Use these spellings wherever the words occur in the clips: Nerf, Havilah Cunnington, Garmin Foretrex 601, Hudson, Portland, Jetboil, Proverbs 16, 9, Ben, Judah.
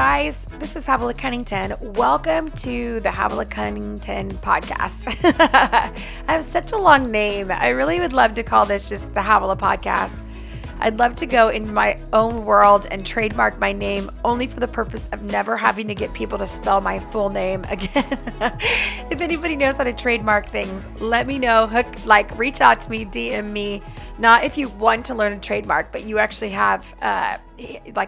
guys, this is Havilah Cunnington. Welcome to the Havilah Cunnington podcast. I have such a long name. I really would love to call this just the Havilah podcast. I'd love to go in my own world and trademark my name only for the purpose of never having to get people to spell my full name again. If anybody knows how to trademark things, let me know. Reach out to me, DM me. Not if you want to learn a trademark, but you actually have a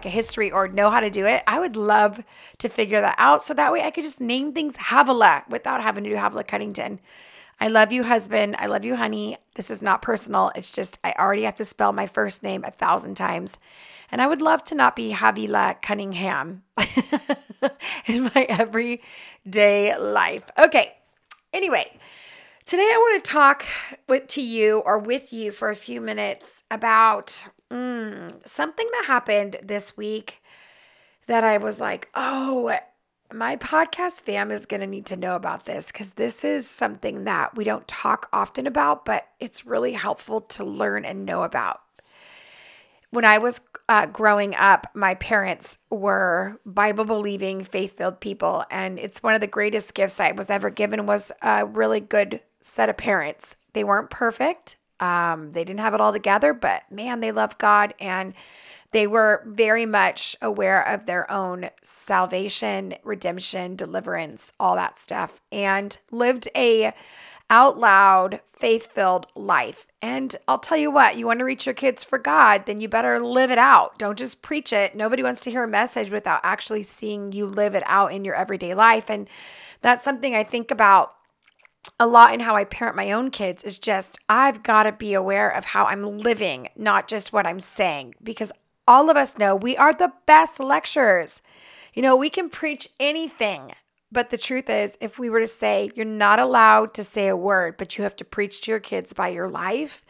history or know how to do it. I would love to figure that out. So that way I could just name things Havilah without having to do Havilah Cunnington. I love you, husband. I love you, honey. This is not personal. It's just I already have to spell my first name 1,000 times. And I would love to not be Havilah Cunningham in my everyday life. Okay. Anyway, today I want to talk with you for a few minutes about something that happened this week that I was like, oh, my podcast fam is going to need to know about this because this is something that we don't talk often about, but it's really helpful to learn and know about. When I was growing up, my parents were Bible-believing, faith-filled people, and it's one of the greatest gifts I was ever given was a really good set of parents. They weren't perfect. They didn't have it all together, but man, they loved God, and they were very much aware of their own salvation, redemption, deliverance, all that stuff, and lived a out loud, faith-filled life. And I'll tell you what, you want to reach your kids for God, then you better live it out. Don't just preach it. Nobody wants to hear a message without actually seeing you live it out in your everyday life. And that's something I think about a lot in how I parent my own kids is just, I've got to be aware of how I'm living, not just what I'm saying, because all of us know we are the best lecturers. You know, we can preach anything, but the truth is, if we were to say, you're not allowed to say a word, but you have to preach to your kids by your life,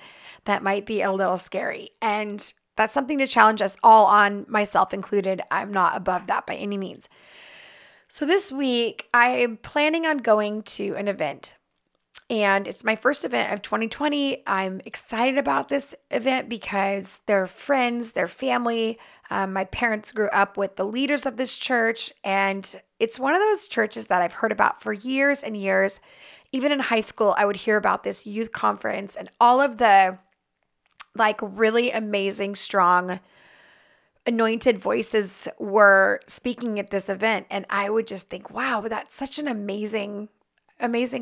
that might be a little scary. And that's something to challenge us all on, myself included. I'm not above that by any means. So this week, I am planning on going to an event. And it's my first event of 2020. I'm excited about this event because they're friends, they're family. My parents grew up with the leaders of this church. And it's one of those churches that I've heard about for years and years. Even in high school, I would hear about this youth conference and all of the really amazing, strong, anointed voices were speaking at this event. And I would just think, wow, that's such an amazing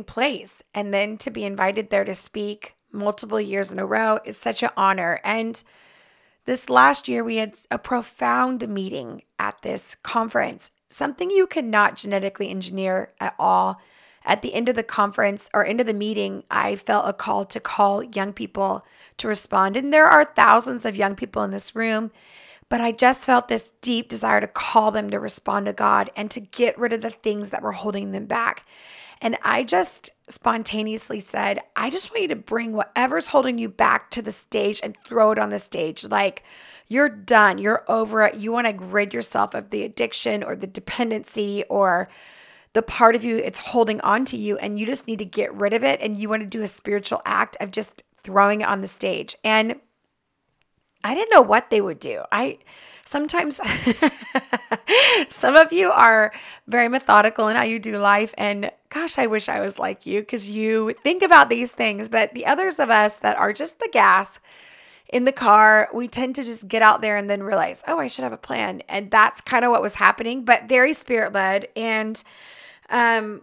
place. And then to be invited there to speak multiple years in a row is such an honor. And this last year, we had a profound meeting at this conference, something you could not genetically engineer at all. At the end of the conference or end of the meeting, I felt a call to call young people to respond. And there are thousands of young people in this room, but I just felt this deep desire to call them to respond to God and to get rid of the things that were holding them back. And I just spontaneously said, I just want you to bring whatever's holding you back to the stage and throw it on the stage. Like, you're done. You're over it. You want to rid yourself of the addiction or the dependency or the part of you it's holding on to you. And you just need to get rid of it. And you want to do a spiritual act of just throwing it on the stage. And I didn't know what they would do. Sometimes some of you are very methodical in how you do life, and gosh, I wish I was like you because you think about these things, but the others of us that are just the gas in the car, we tend to just get out there and then realize, oh, I should have a plan, and that's kind of what was happening, but very spirit-led, and all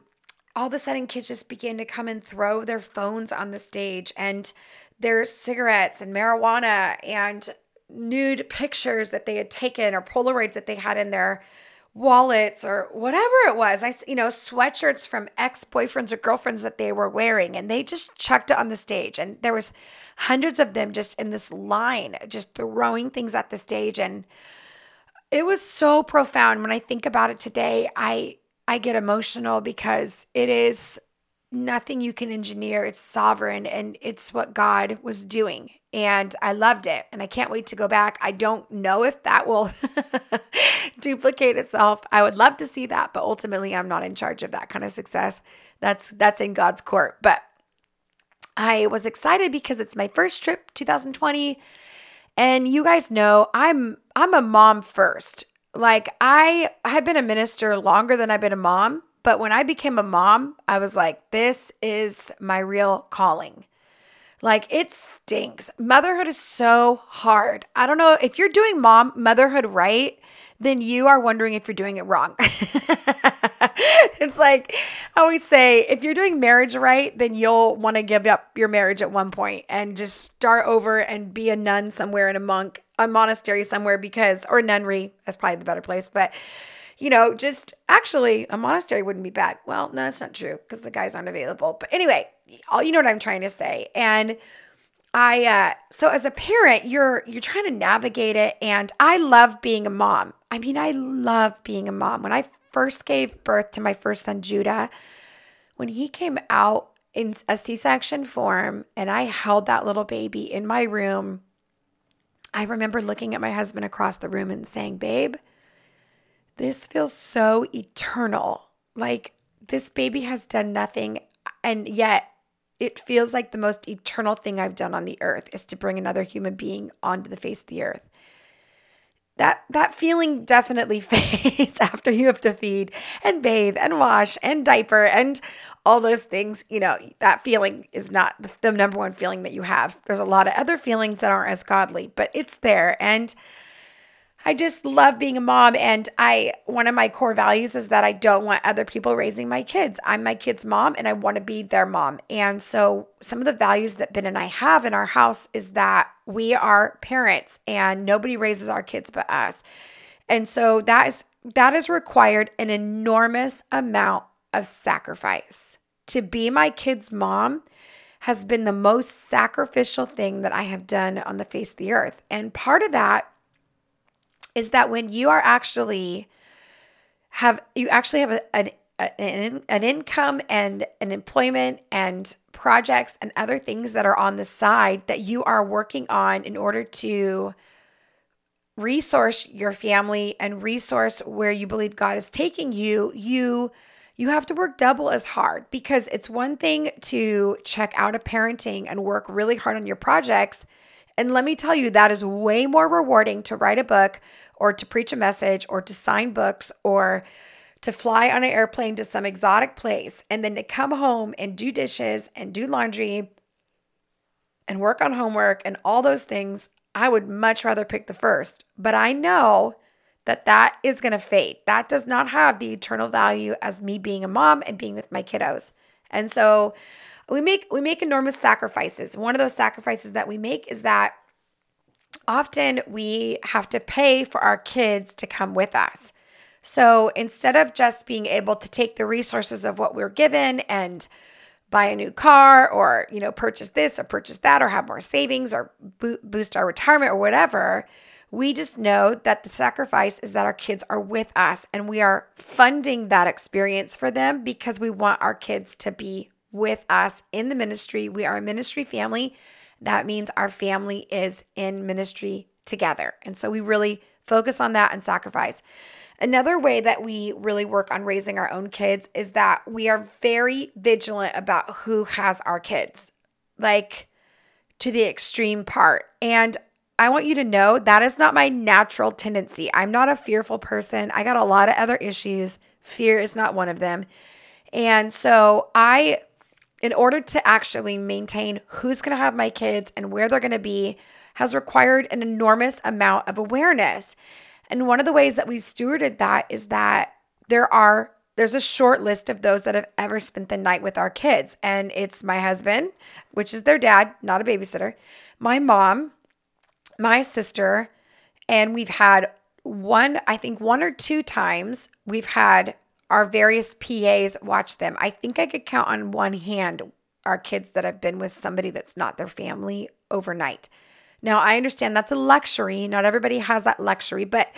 of a sudden, kids just began to come and throw their phones on the stage, and there's cigarettes and marijuana and nude pictures that they had taken or Polaroids that they had in their wallets or whatever it was. Sweatshirts from ex-boyfriends or girlfriends that they were wearing, and they just chucked it on the stage. And there was hundreds of them just in this line, just throwing things at the stage. And it was so profound. When I think about it today, I get emotional because it is nothing you can engineer. It's sovereign, and it's what God was doing. And I loved it, and I can't wait to go back. I don't know if that will duplicate itself. I would love to see that, but ultimately I'm not in charge of that kind of success. That's in God's court. But I was excited because it's my first trip, 2020. And you guys know I'm a mom first. Like I've been a minister longer than I've been a mom, but when I became a mom, I was like, this is my real calling. Like it stinks. Motherhood is so hard. I don't know if you're doing motherhood right, then you are wondering if you're doing it wrong. It's like I always say, if you're doing marriage right, then you'll want to give up your marriage at one point and just start over and be a nun somewhere in a monastery somewhere, because, or nunnery, that's probably the better place. But, you know, just actually a monastery wouldn't be bad. Well, no, that's not true because the guys aren't available. But anyway, you know what I'm trying to say. And so as a parent, you're trying to navigate it. And I love being a mom. I mean, I love being a mom. When I first gave birth to my first son, Judah, when he came out in a C-section form and I held that little baby in my room, I remember looking at my husband across the room and saying, babe, this feels so eternal. Like this baby has done nothing. And yet it feels like the most eternal thing I've done on the earth is to bring another human being onto the face of the earth. That feeling definitely fades after you have to feed and bathe and wash and diaper and all those things. You know, that feeling is not the number one feeling that you have. There's a lot of other feelings that aren't as godly, but it's there. And I just love being a mom. And one of my core values is that I don't want other people raising my kids. I'm my kids' mom and I want to be their mom. And so some of the values that Ben and I have in our house is that we are parents and nobody raises our kids but us. And so that is required an enormous amount of sacrifice. To be my kid's mom has been the most sacrificial thing that I have done on the face of the earth. And part of that is that when you are actually have an income and an employment and projects and other things that are on the side that you are working on in order to resource your family and resource where you believe God is taking you, you have to work double as hard, because it's one thing to check out of parenting and work really hard on your projects. And let me tell you, that is way more rewarding to write a book or to preach a message or to sign books or to fly on an airplane to some exotic place and then to come home and do dishes and do laundry and work on homework and all those things. I would much rather pick the first, but I know that is going to fade. That does not have the eternal value as me being a mom and being with my kiddos. And so we make enormous sacrifices. One of those sacrifices that we make is that often we have to pay for our kids to come with us. So instead of just being able to take the resources of what we're given and buy a new car or, you know, purchase this or purchase that or have more savings or boost our retirement or whatever, we just know that the sacrifice is that our kids are with us and we are funding that experience for them because we want our kids to be with us in the ministry. We are a ministry family. That means our family is in ministry together. And so we really focus on that and sacrifice. Another way that we really work on raising our own kids is that we are very vigilant about who has our kids, like to the extreme part. And I want you to know that is not my natural tendency. I'm not a fearful person. I got a lot of other issues. Fear is not one of them. And so in order to actually maintain who's going to have my kids and where they're going to be, has required an enormous amount of awareness. And one of the ways that we've stewarded that is that there's a short list of those that have ever spent the night with our kids. And it's my husband, which is their dad, not a babysitter, my mom, my sister, and we've had one or two times we've had our various PAs watch them. I think I could count on one hand our kids that have been with somebody that's not their family overnight. Now, I understand that's a luxury. Not everybody has that luxury, but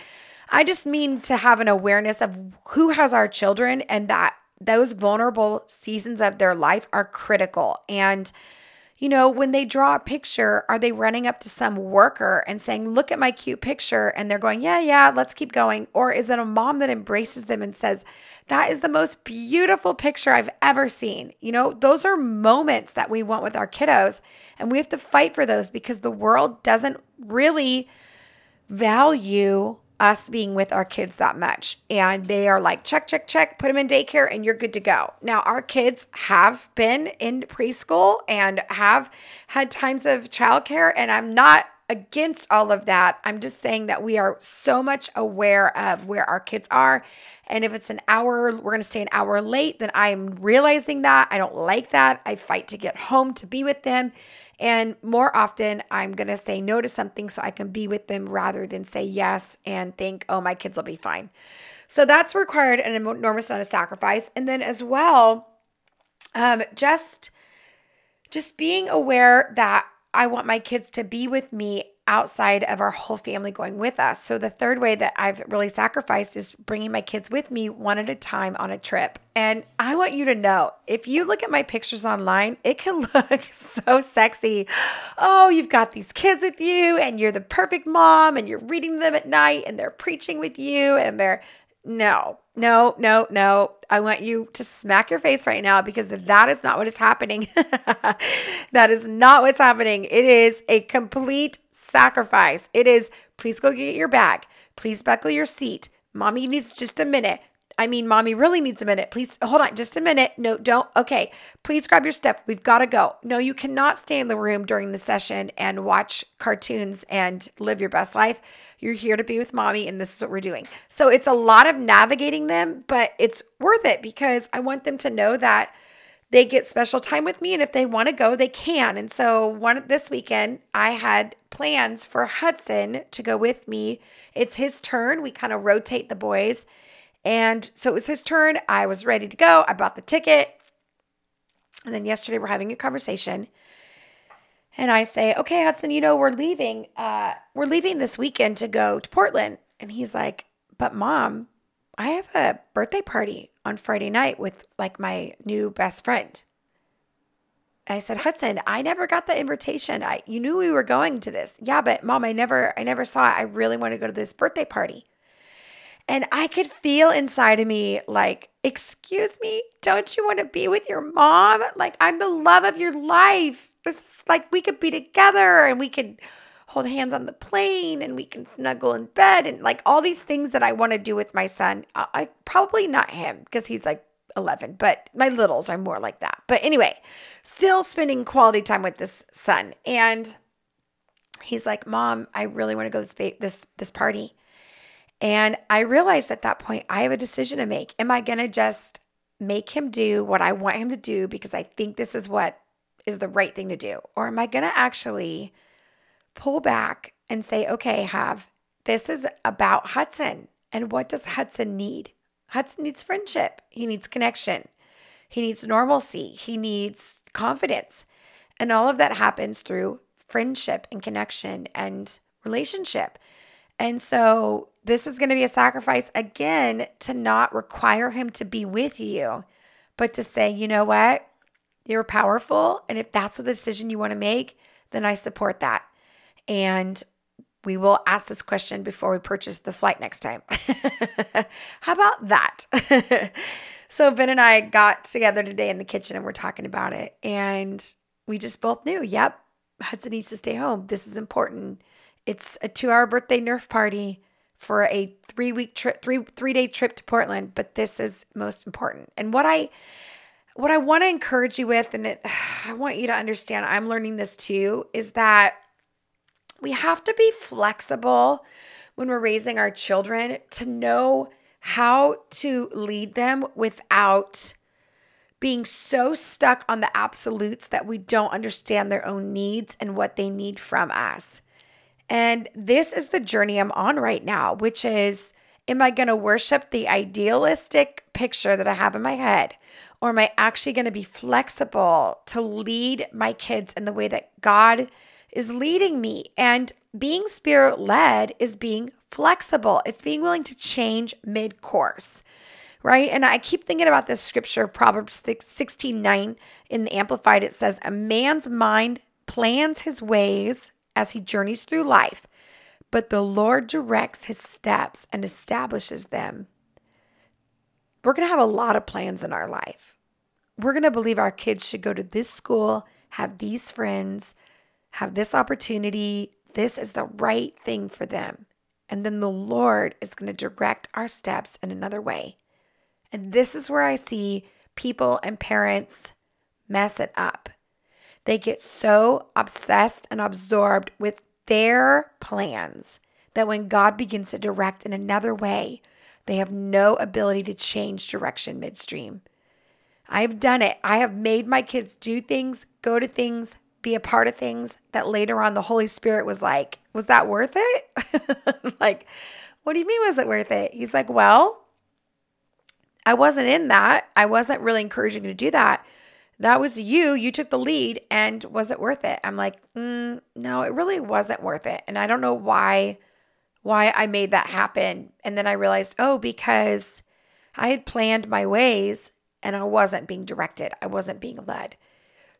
I just mean to have an awareness of who has our children and that those vulnerable seasons of their life are critical. And, you know, when they draw a picture, are they running up to some worker and saying, look at my cute picture? And they're going, yeah, let's keep going. Or is it a mom that embraces them and says, that is the most beautiful picture I've ever seen? You know, those are moments that we want with our kiddos, and we have to fight for those because the world doesn't really value us being with our kids that much. And they are like, check, check, check, put them in daycare and you're good to go. Now, our kids have been in preschool and have had times of childcare, and I'm not against all of that. I'm just saying that we are so much aware of where our kids are. And if it's an hour, we're going to stay an hour late, then I'm realizing that. I don't like that. I fight to get home to be with them. And more often, I'm going to say no to something so I can be with them rather than say yes and think, oh, my kids will be fine. So that's required an enormous amount of sacrifice. And then as well, just being aware that I want my kids to be with me outside of our whole family going with us. So the third way that I've really sacrificed is bringing my kids with me one at a time on a trip. And I want you to know, if you look at my pictures online, it can look so sexy. Oh, you've got these kids with you and you're the perfect mom and you're reading them at night and they're preaching with you and they're... No. I want you to smack your face right now because that is not what is happening. That is not what's happening. It is a complete sacrifice. It is, please go get your bag. Please buckle your seat. Mommy needs just a minute. I mean, mommy really needs a minute. Please hold on just a minute. No, don't. Okay. Please grab your stuff. We've got to go. No, you cannot stay in the room during the session and watch cartoons and live your best life. You're here to be with mommy and this is what we're doing. So it's a lot of navigating them, but it's worth it because I want them to know that they get special time with me, and if they want to go, they can. And so this weekend, I had plans for Hudson to go with me. It's his turn. We kind of rotate the boys. And so it was his turn. I was ready to go. I bought the ticket. And then yesterday we're having a conversation. And I say, okay, Hudson, we're leaving this weekend to go to Portland. And he's like, but mom, I have a birthday party on Friday night with like my new best friend. And I said, Hudson, I never got the invitation. You knew we were going to this. Yeah, but mom, I never saw it. I really want to go to this birthday party. And I could feel inside of me like, excuse me, don't you want to be with your mom? Like, I'm the love of your life. This is like, we could be together and we could hold hands on the plane and we can snuggle in bed and like all these things that I want to do with my son. I probably not him because he's like 11, but my littles are more like that. But anyway, still spending quality time with this son. And he's like, mom, I really want to go to this party. And I realized at that point, I have a decision to make. Am I going to just make him do what I want him to do because I think this is what is the right thing to do? Or am I going to actually pull back and say, okay, this is about Hudson. And what does Hudson need? Hudson needs friendship. He needs connection. He needs normalcy. He needs confidence. And all of that happens through friendship and connection and relationship. And so this is going to be a sacrifice again to not require him to be with you, but to say, you know what? You're powerful. And if that's what the decision you want to make, then I support that. And we will ask this question before we purchase the flight next time. How about that? So Ben and I got together today in the kitchen and we're talking about it. And we just both knew, yep, Hudson needs to stay home. This is important. It's a 2-hour birthday Nerf party for a 3-day trip to Portland, but this is most important. And what I want to encourage you with, and I want you to understand, I'm learning this too, is that we have to be flexible when we're raising our children to know how to lead them without being so stuck on the absolutes that we don't understand their own needs and what they need from us. And this is the journey I'm on right now, which is, am I going to worship the idealistic picture that I have in my head? Or am I actually going to be flexible to lead my kids in the way that God is leading me? And being Spirit-led is being flexible. It's being willing to change mid-course, right? And I keep thinking about this scripture, Proverbs 16, 9, in the Amplified. It says, a man's mind plans his ways as he journeys through life, but the Lord directs his steps and establishes them. We're going to have a lot of plans in our life. We're going to believe our kids should go to this school, have these friends, have this opportunity. This is the right thing for them. And then the Lord is going to direct our steps in another way. And this is where I see people and parents mess it up. They get so obsessed and absorbed with their plans that when God begins to direct in another way, they have no ability to change direction midstream. I've done it. I have made my kids do things, go to things, be a part of things that later on the Holy Spirit was like, was that worth it? Like, what do you mean was it worth it? He's like, well, I wasn't in that. I wasn't really encouraging you to do that. That was you. You took the lead, and was it worth it? I'm like, no, it really wasn't worth it. And I don't know why I made that happen. And then I realized, because I had planned my ways and I wasn't being directed. I wasn't being led.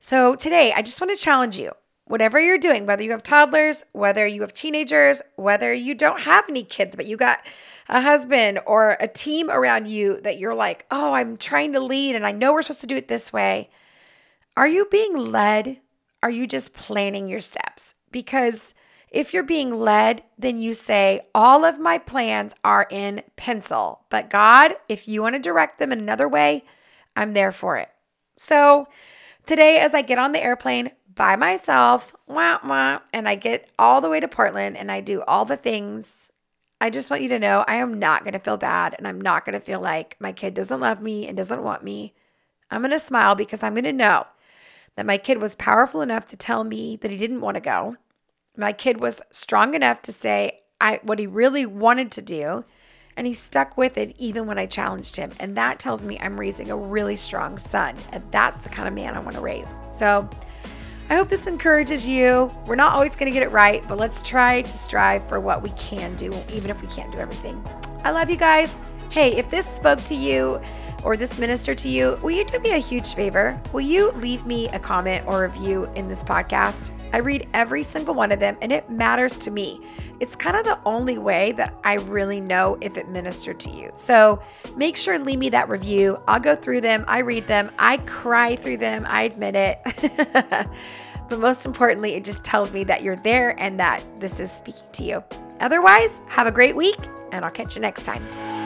So today, I just want to challenge you. Whatever you're doing, whether you have toddlers, whether you have teenagers, whether you don't have any kids, but you got a husband or a team around you that you're like, I'm trying to lead and I know we're supposed to do it this way. Are you being led? Are you just planning your steps? Because if you're being led, then you say, all of my plans are in pencil, but God, if you want to direct them in another way, I'm there for it. So today, as I get on the airplane by myself, and I get all the way to Portland and I do all the things, I just want you to know I am not going to feel bad, and I'm not going to feel like my kid doesn't love me and doesn't want me. I'm going to smile because I'm going to know that my kid was powerful enough to tell me that he didn't want to go. My kid was strong enough to say what he really wanted to do, and he stuck with it even when I challenged him. And that tells me I'm raising a really strong son, and that's the kind of man I want to raise. So I hope this encourages you. We're not always going to get it right, but let's try to strive for what we can do, even if we can't do everything. I love you guys. Hey, if this spoke to you, or this ministered to you, will you do me a huge favor? Will you leave me a comment or review in this podcast? I read every single one of them, and it matters to me. It's kind of the only way that I really know if it ministered to you. So make sure and leave me that review. I'll go through them. I read them. I cry through them. I admit it. But most importantly, it just tells me that you're there and that this is speaking to you. Otherwise, have a great week, and I'll catch you next time.